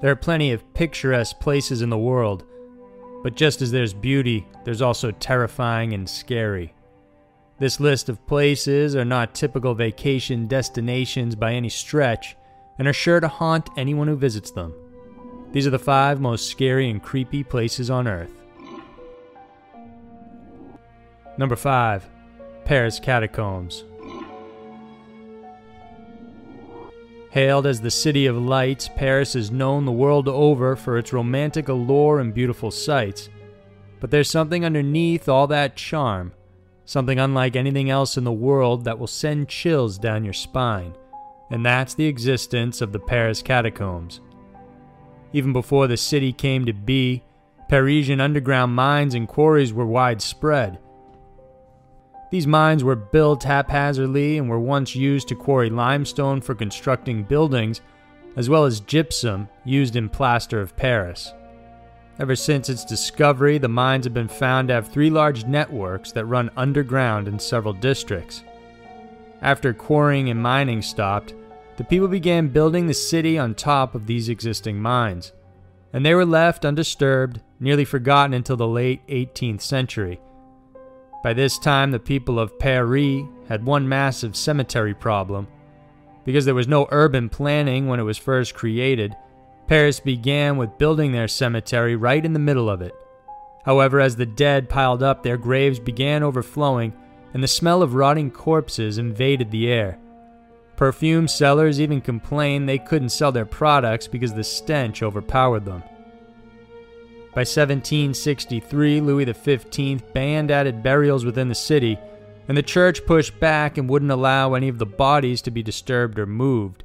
There are plenty of picturesque places in the world, but just as there's beauty, there's also terrifying and scary. This list of places are not typical vacation destinations by any stretch, and are sure to haunt anyone who visits them. These are the 5 most scary and creepy places on Earth. Number 5. Paris Catacombs. Hailed as the City of Lights, Paris is known the world over for its romantic allure and beautiful sights. But there's something underneath all that charm, something unlike anything else in the world that will send chills down your spine. And that's the existence of the Paris Catacombs. Even before the city came to be, Parisian underground mines and quarries were widespread. These mines were built haphazardly and were once used to quarry limestone for constructing buildings, as well as gypsum used in plaster of Paris. Ever since its discovery, the mines have been found to have 3 large networks that run underground in several districts. After quarrying and mining stopped, the people began building the city on top of these existing mines, and they were left undisturbed, nearly forgotten until the late 18th century. By this time, the people of Paris had one massive cemetery problem. Because there was no urban planning when it was first created, Paris began with building their cemetery right in the middle of it. However, as the dead piled up, their graves began overflowing, and the smell of rotting corpses invaded the air. Perfume sellers even complained they couldn't sell their products because the stench overpowered them. By 1763, Louis XV banned added burials within the city, and the church pushed back and wouldn't allow any of the bodies to be disturbed or moved.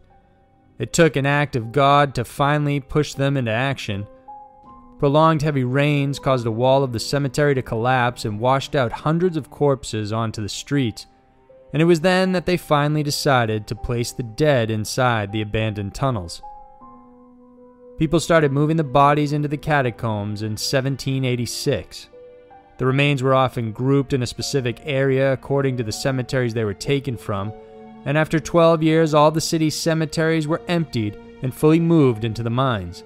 It took an act of God to finally push them into action. Prolonged heavy rains caused a wall of the cemetery to collapse and washed out hundreds of corpses onto the streets, and it was then that they finally decided to place the dead inside the abandoned tunnels. People started moving the bodies into the catacombs in 1786. The remains were often grouped in a specific area according to the cemeteries they were taken from, and after 12 years all the city's cemeteries were emptied and fully moved into the mines.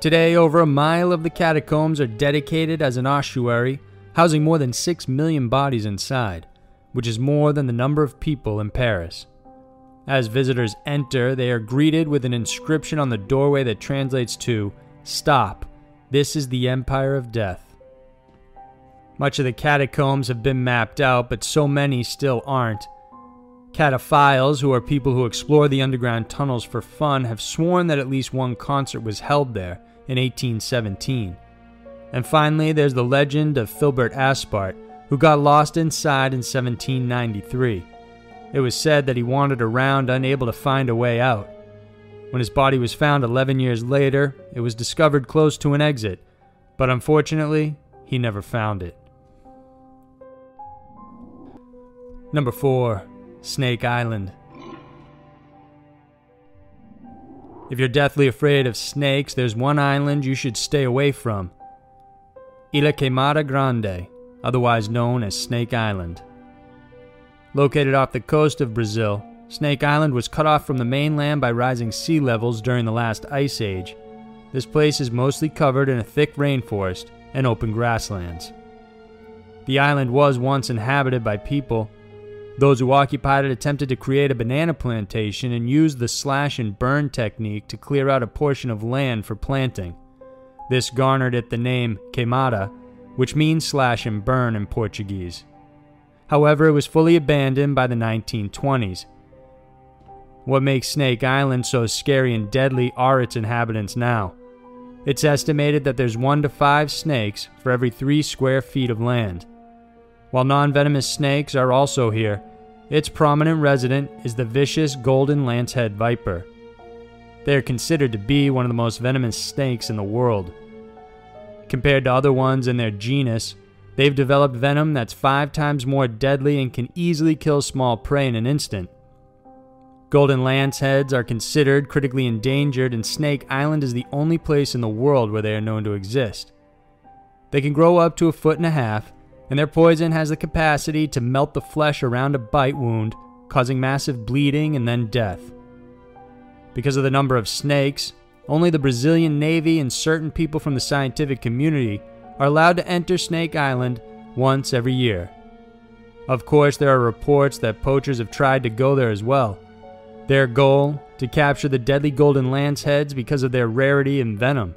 Today, over a mile of the catacombs are dedicated as an ossuary, housing more than 6 million bodies inside, which is more than the number of people in Paris. As visitors enter, they are greeted with an inscription on the doorway that translates to, "Stop, this is the Empire of Death." Much of the catacombs have been mapped out, but so many still aren't. Cataphiles, who are people who explore the underground tunnels for fun, have sworn that at least one concert was held there in 1817. And finally, there's the legend of Philbert Aspart, who got lost inside in 1793. It was said that he wandered around unable to find a way out. When his body was found 11 years later, it was discovered close to an exit, but unfortunately, he never found it. Number 4. Snake Island. If you're deathly afraid of snakes, there's one island you should stay away from. Ilha Queimada Grande, otherwise known as Snake Island. Located off the coast of Brazil, Snake Island was cut off from the mainland by rising sea levels during the last ice age. This place is mostly covered in a thick rainforest and open grasslands. The island was once inhabited by people. Those who occupied it attempted to create a banana plantation and used the slash and burn technique to clear out a portion of land for planting. This garnered it the name Queimada, which means slash and burn in Portuguese. However, it was fully abandoned by the 1920s. What makes Snake Island so scary and deadly are its inhabitants now. It's estimated that there's 1 to 5 snakes for every 3 square feet of land. While non-venomous snakes are also here, its prominent resident is the vicious golden lancehead viper. They are considered to be one of the most venomous snakes in the world. Compared to other ones in their genus, they've developed venom that's 5 times more deadly and can easily kill small prey in an instant. Golden lanceheads are considered critically endangered, and Snake Island is the only place in the world where they are known to exist. They can grow up to a foot and a half, and their poison has the capacity to melt the flesh around a bite wound, causing massive bleeding and then death. Because of the number of snakes, Only the Brazilian Navy and certain people from the scientific community are allowed to enter Snake Island once every year. Of course, there are reports that poachers have tried to go there as well. Their goal, to capture the deadly golden lanceheads because of their rarity and venom.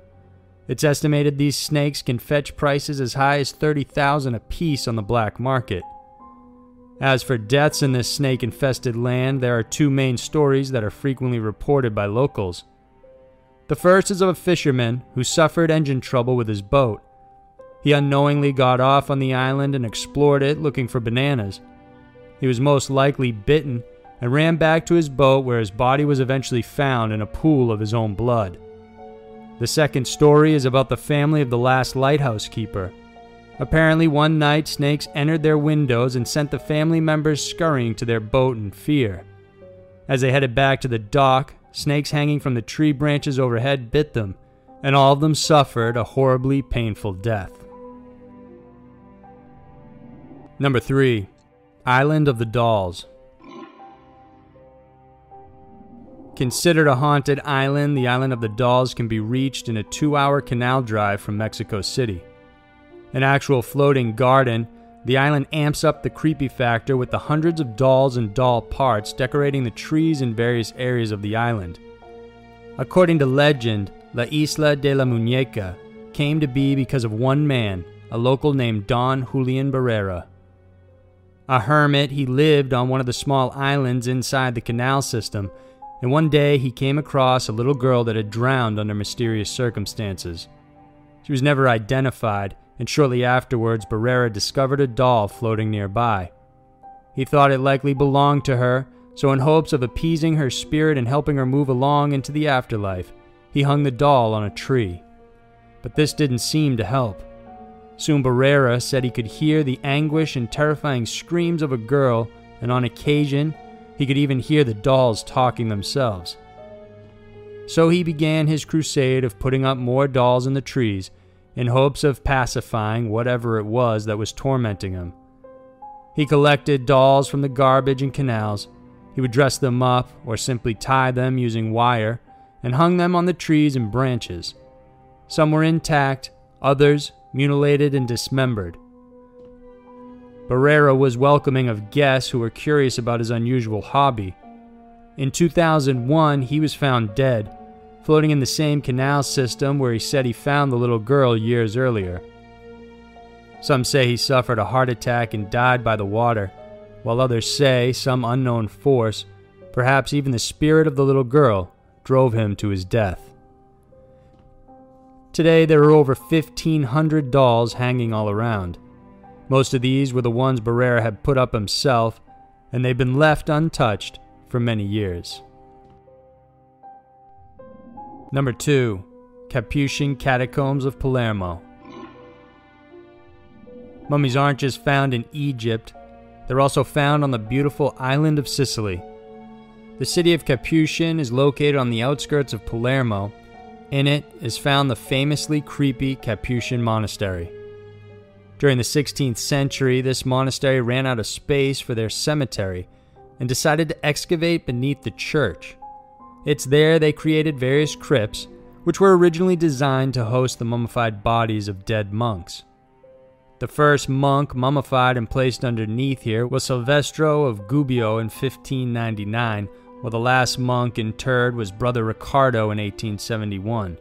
It's estimated these snakes can fetch prices as high as $30,000 apiece on the black market. As for deaths in this snake-infested land, there are two main stories that are frequently reported by locals. The first is of a fisherman who suffered engine trouble with his boat. He unknowingly got off on the island and explored it looking for bananas. He was most likely bitten and ran back to his boat, where his body was eventually found in a pool of his own blood. The second story is about the family of the last lighthouse keeper. Apparently one night, snakes entered their windows and sent the family members scurrying to their boat in fear. As they headed back to the dock, snakes hanging from the tree branches overhead bit them, and all of them suffered a horribly painful death. Number 3. Island of the Dolls. Considered a haunted island, the Island of the Dolls can be reached in a 2-hour canal drive from Mexico City. An actual floating garden, the island amps up the creepy factor with the hundreds of dolls and doll parts decorating the trees in various areas of the island. According to legend, La Isla de la Muñeca came to be because of one man, a local named Don Julian Barrera. A hermit, he lived on one of the small islands inside the canal system, and one day he came across a little girl that had drowned under mysterious circumstances. She was never identified, and shortly afterwards, Barrera discovered a doll floating nearby. He thought it likely belonged to her, so in hopes of appeasing her spirit and helping her move along into the afterlife, he hung the doll on a tree. But this didn't seem to help. Soon Barrera said he could hear the anguish and terrifying screams of a girl, and on occasion, he could even hear the dolls talking themselves. So he began his crusade of putting up more dolls in the trees, in hopes of pacifying whatever it was that was tormenting him. He collected dolls from the garbage and canals. He would dress them up or simply tie them using wire and hung them on the trees and branches. Some were intact, others mutilated and dismembered. Barrera was welcoming of guests who were curious about his unusual hobby. In 2001, he was found dead, floating in the same canal system where he said he found the little girl years earlier. Some say he suffered a heart attack and died by the water, while others say some unknown force, perhaps even the spirit of the little girl, drove him to his death. Today there are over 1,500 dolls hanging all around. Most of these were the ones Barrera had put up himself, and they've been left untouched for many years. Number 2. Capuchin Catacombs of Palermo. Mummies aren't just found in Egypt, they're also found on the beautiful island of Sicily. The city of Capuchin is located on the outskirts of Palermo. In it is found the famously creepy Capuchin Monastery. During the 16th century, this monastery ran out of space for their cemetery and decided to excavate beneath the church. It's there they created various crypts, which were originally designed to host the mummified bodies of dead monks. The first monk mummified and placed underneath here was Silvestro of Gubbio in 1599, while the last monk interred was Brother Ricardo in 1871.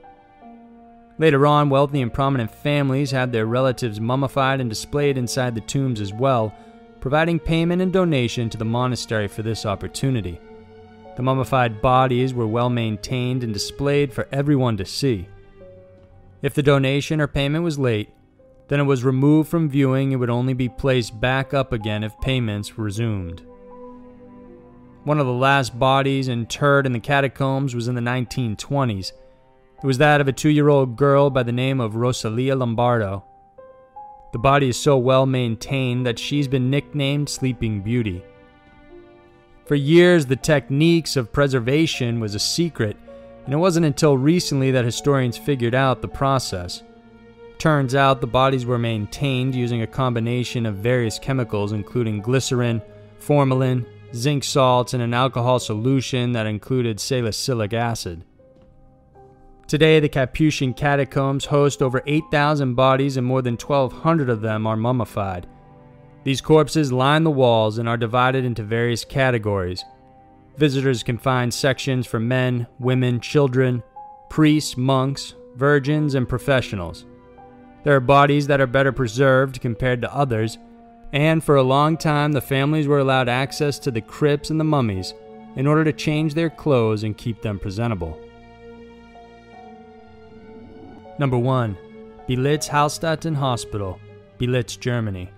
Later on, wealthy and prominent families had their relatives mummified and displayed inside the tombs as well, providing payment and donation to the monastery for this opportunity. The mummified bodies were well maintained and displayed for everyone to see. If the donation or payment was late, then it was removed from viewing and would only be placed back up again if payments were resumed. One of the last bodies interred in the catacombs was in the 1920s. It was that of a 2-year-old girl by the name of Rosalia Lombardo. The body is so well maintained that she's been nicknamed Sleeping Beauty. For years, the techniques of preservation was a secret, and it wasn't until recently that historians figured out the process. Turns out the bodies were maintained using a combination of various chemicals, including glycerin, formalin, zinc salts, and an alcohol solution that included salicylic acid. Today, the Capuchin Catacombs host over 8,000 bodies and more than 1,200 of them are mummified. These corpses line the walls and are divided into various categories. Visitors can find sections for men, women, children, priests, monks, virgins, and professionals. There are bodies that are better preserved compared to others, and for a long time the families were allowed access to the crypts and the mummies in order to change their clothes and keep them presentable. Number 1. Beelitz-Heilstätten Hospital, Beelitz, Germany.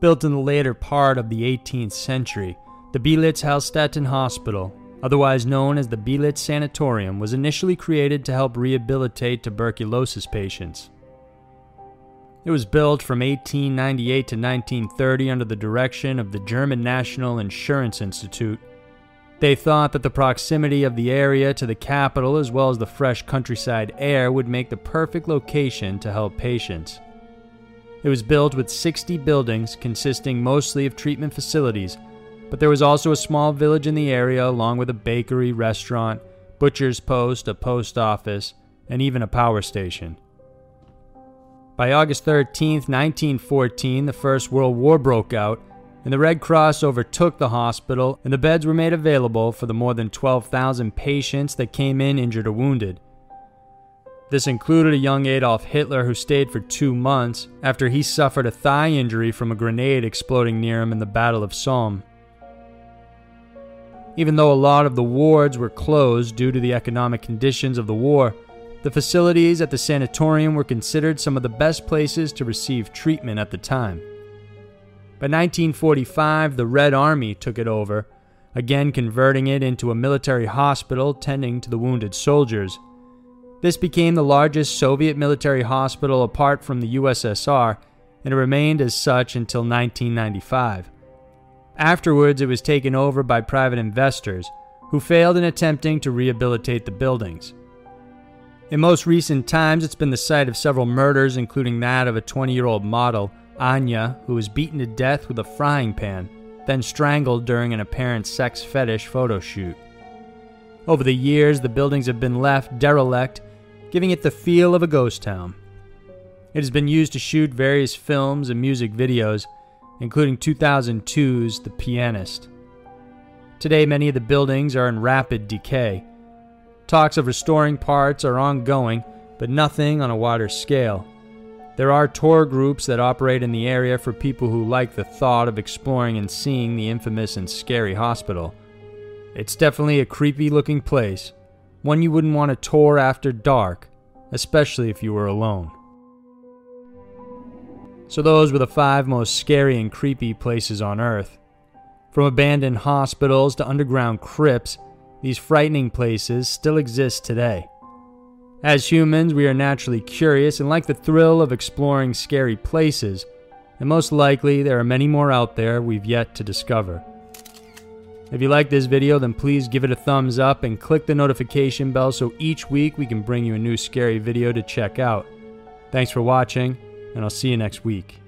Built in the later part of the 18th century, the Beelitz-Heilstätten Hospital, otherwise known as the Beelitz Sanatorium, was initially created to help rehabilitate tuberculosis patients. It was built from 1898 to 1930 under the direction of the German National Insurance Institute. They thought that the proximity of the area to the capital as well as the fresh countryside air would make the perfect location to help patients. It was built with 60 buildings consisting mostly of treatment facilities, but there was also a small village in the area along with a bakery, restaurant, butcher's post, a post office, and even a power station. By August 13, 1914, the First World War broke out, and the Red Cross overtook the hospital, and the beds were made available for the more than 12,000 patients that came in injured or wounded. This included a young Adolf Hitler who stayed for 2 months after he suffered a thigh injury from a grenade exploding near him in the Battle of Somme. Even though a lot of the wards were closed due to the economic conditions of the war, the facilities at the sanatorium were considered some of the best places to receive treatment at the time. By 1945, the Red Army took it over, again converting it into a military hospital tending to the wounded soldiers. This became the largest Soviet military hospital apart from the USSR, and it remained as such until 1995. Afterwards, it was taken over by private investors, who failed in attempting to rehabilitate the buildings. In most recent times, it's been the site of several murders, including that of a 20-year-old model, Anya, who was beaten to death with a frying pan, then strangled during an apparent sex fetish photo shoot. Over the years, the buildings have been left derelict, giving it the feel of a ghost town. It has been used to shoot various films and music videos, including 2002's The Pianist. Today, many of the buildings are in rapid decay. Talks of restoring parts are ongoing, but nothing on a wider scale. There are tour groups that operate in the area for people who like the thought of exploring and seeing the infamous and scary hospital. It's definitely a creepy-looking place, one you wouldn't want to tour after dark, especially if you were alone. So those were the 5 most scary and creepy places on Earth. From abandoned hospitals to underground crypts, these frightening places still exist today. As humans, we are naturally curious and like the thrill of exploring scary places, and most likely there are many more out there we've yet to discover. If you like this video, then please give it a thumbs up and click the notification bell so each week we can bring you a new scary video to check out. Thanks for watching, and I'll see you next week.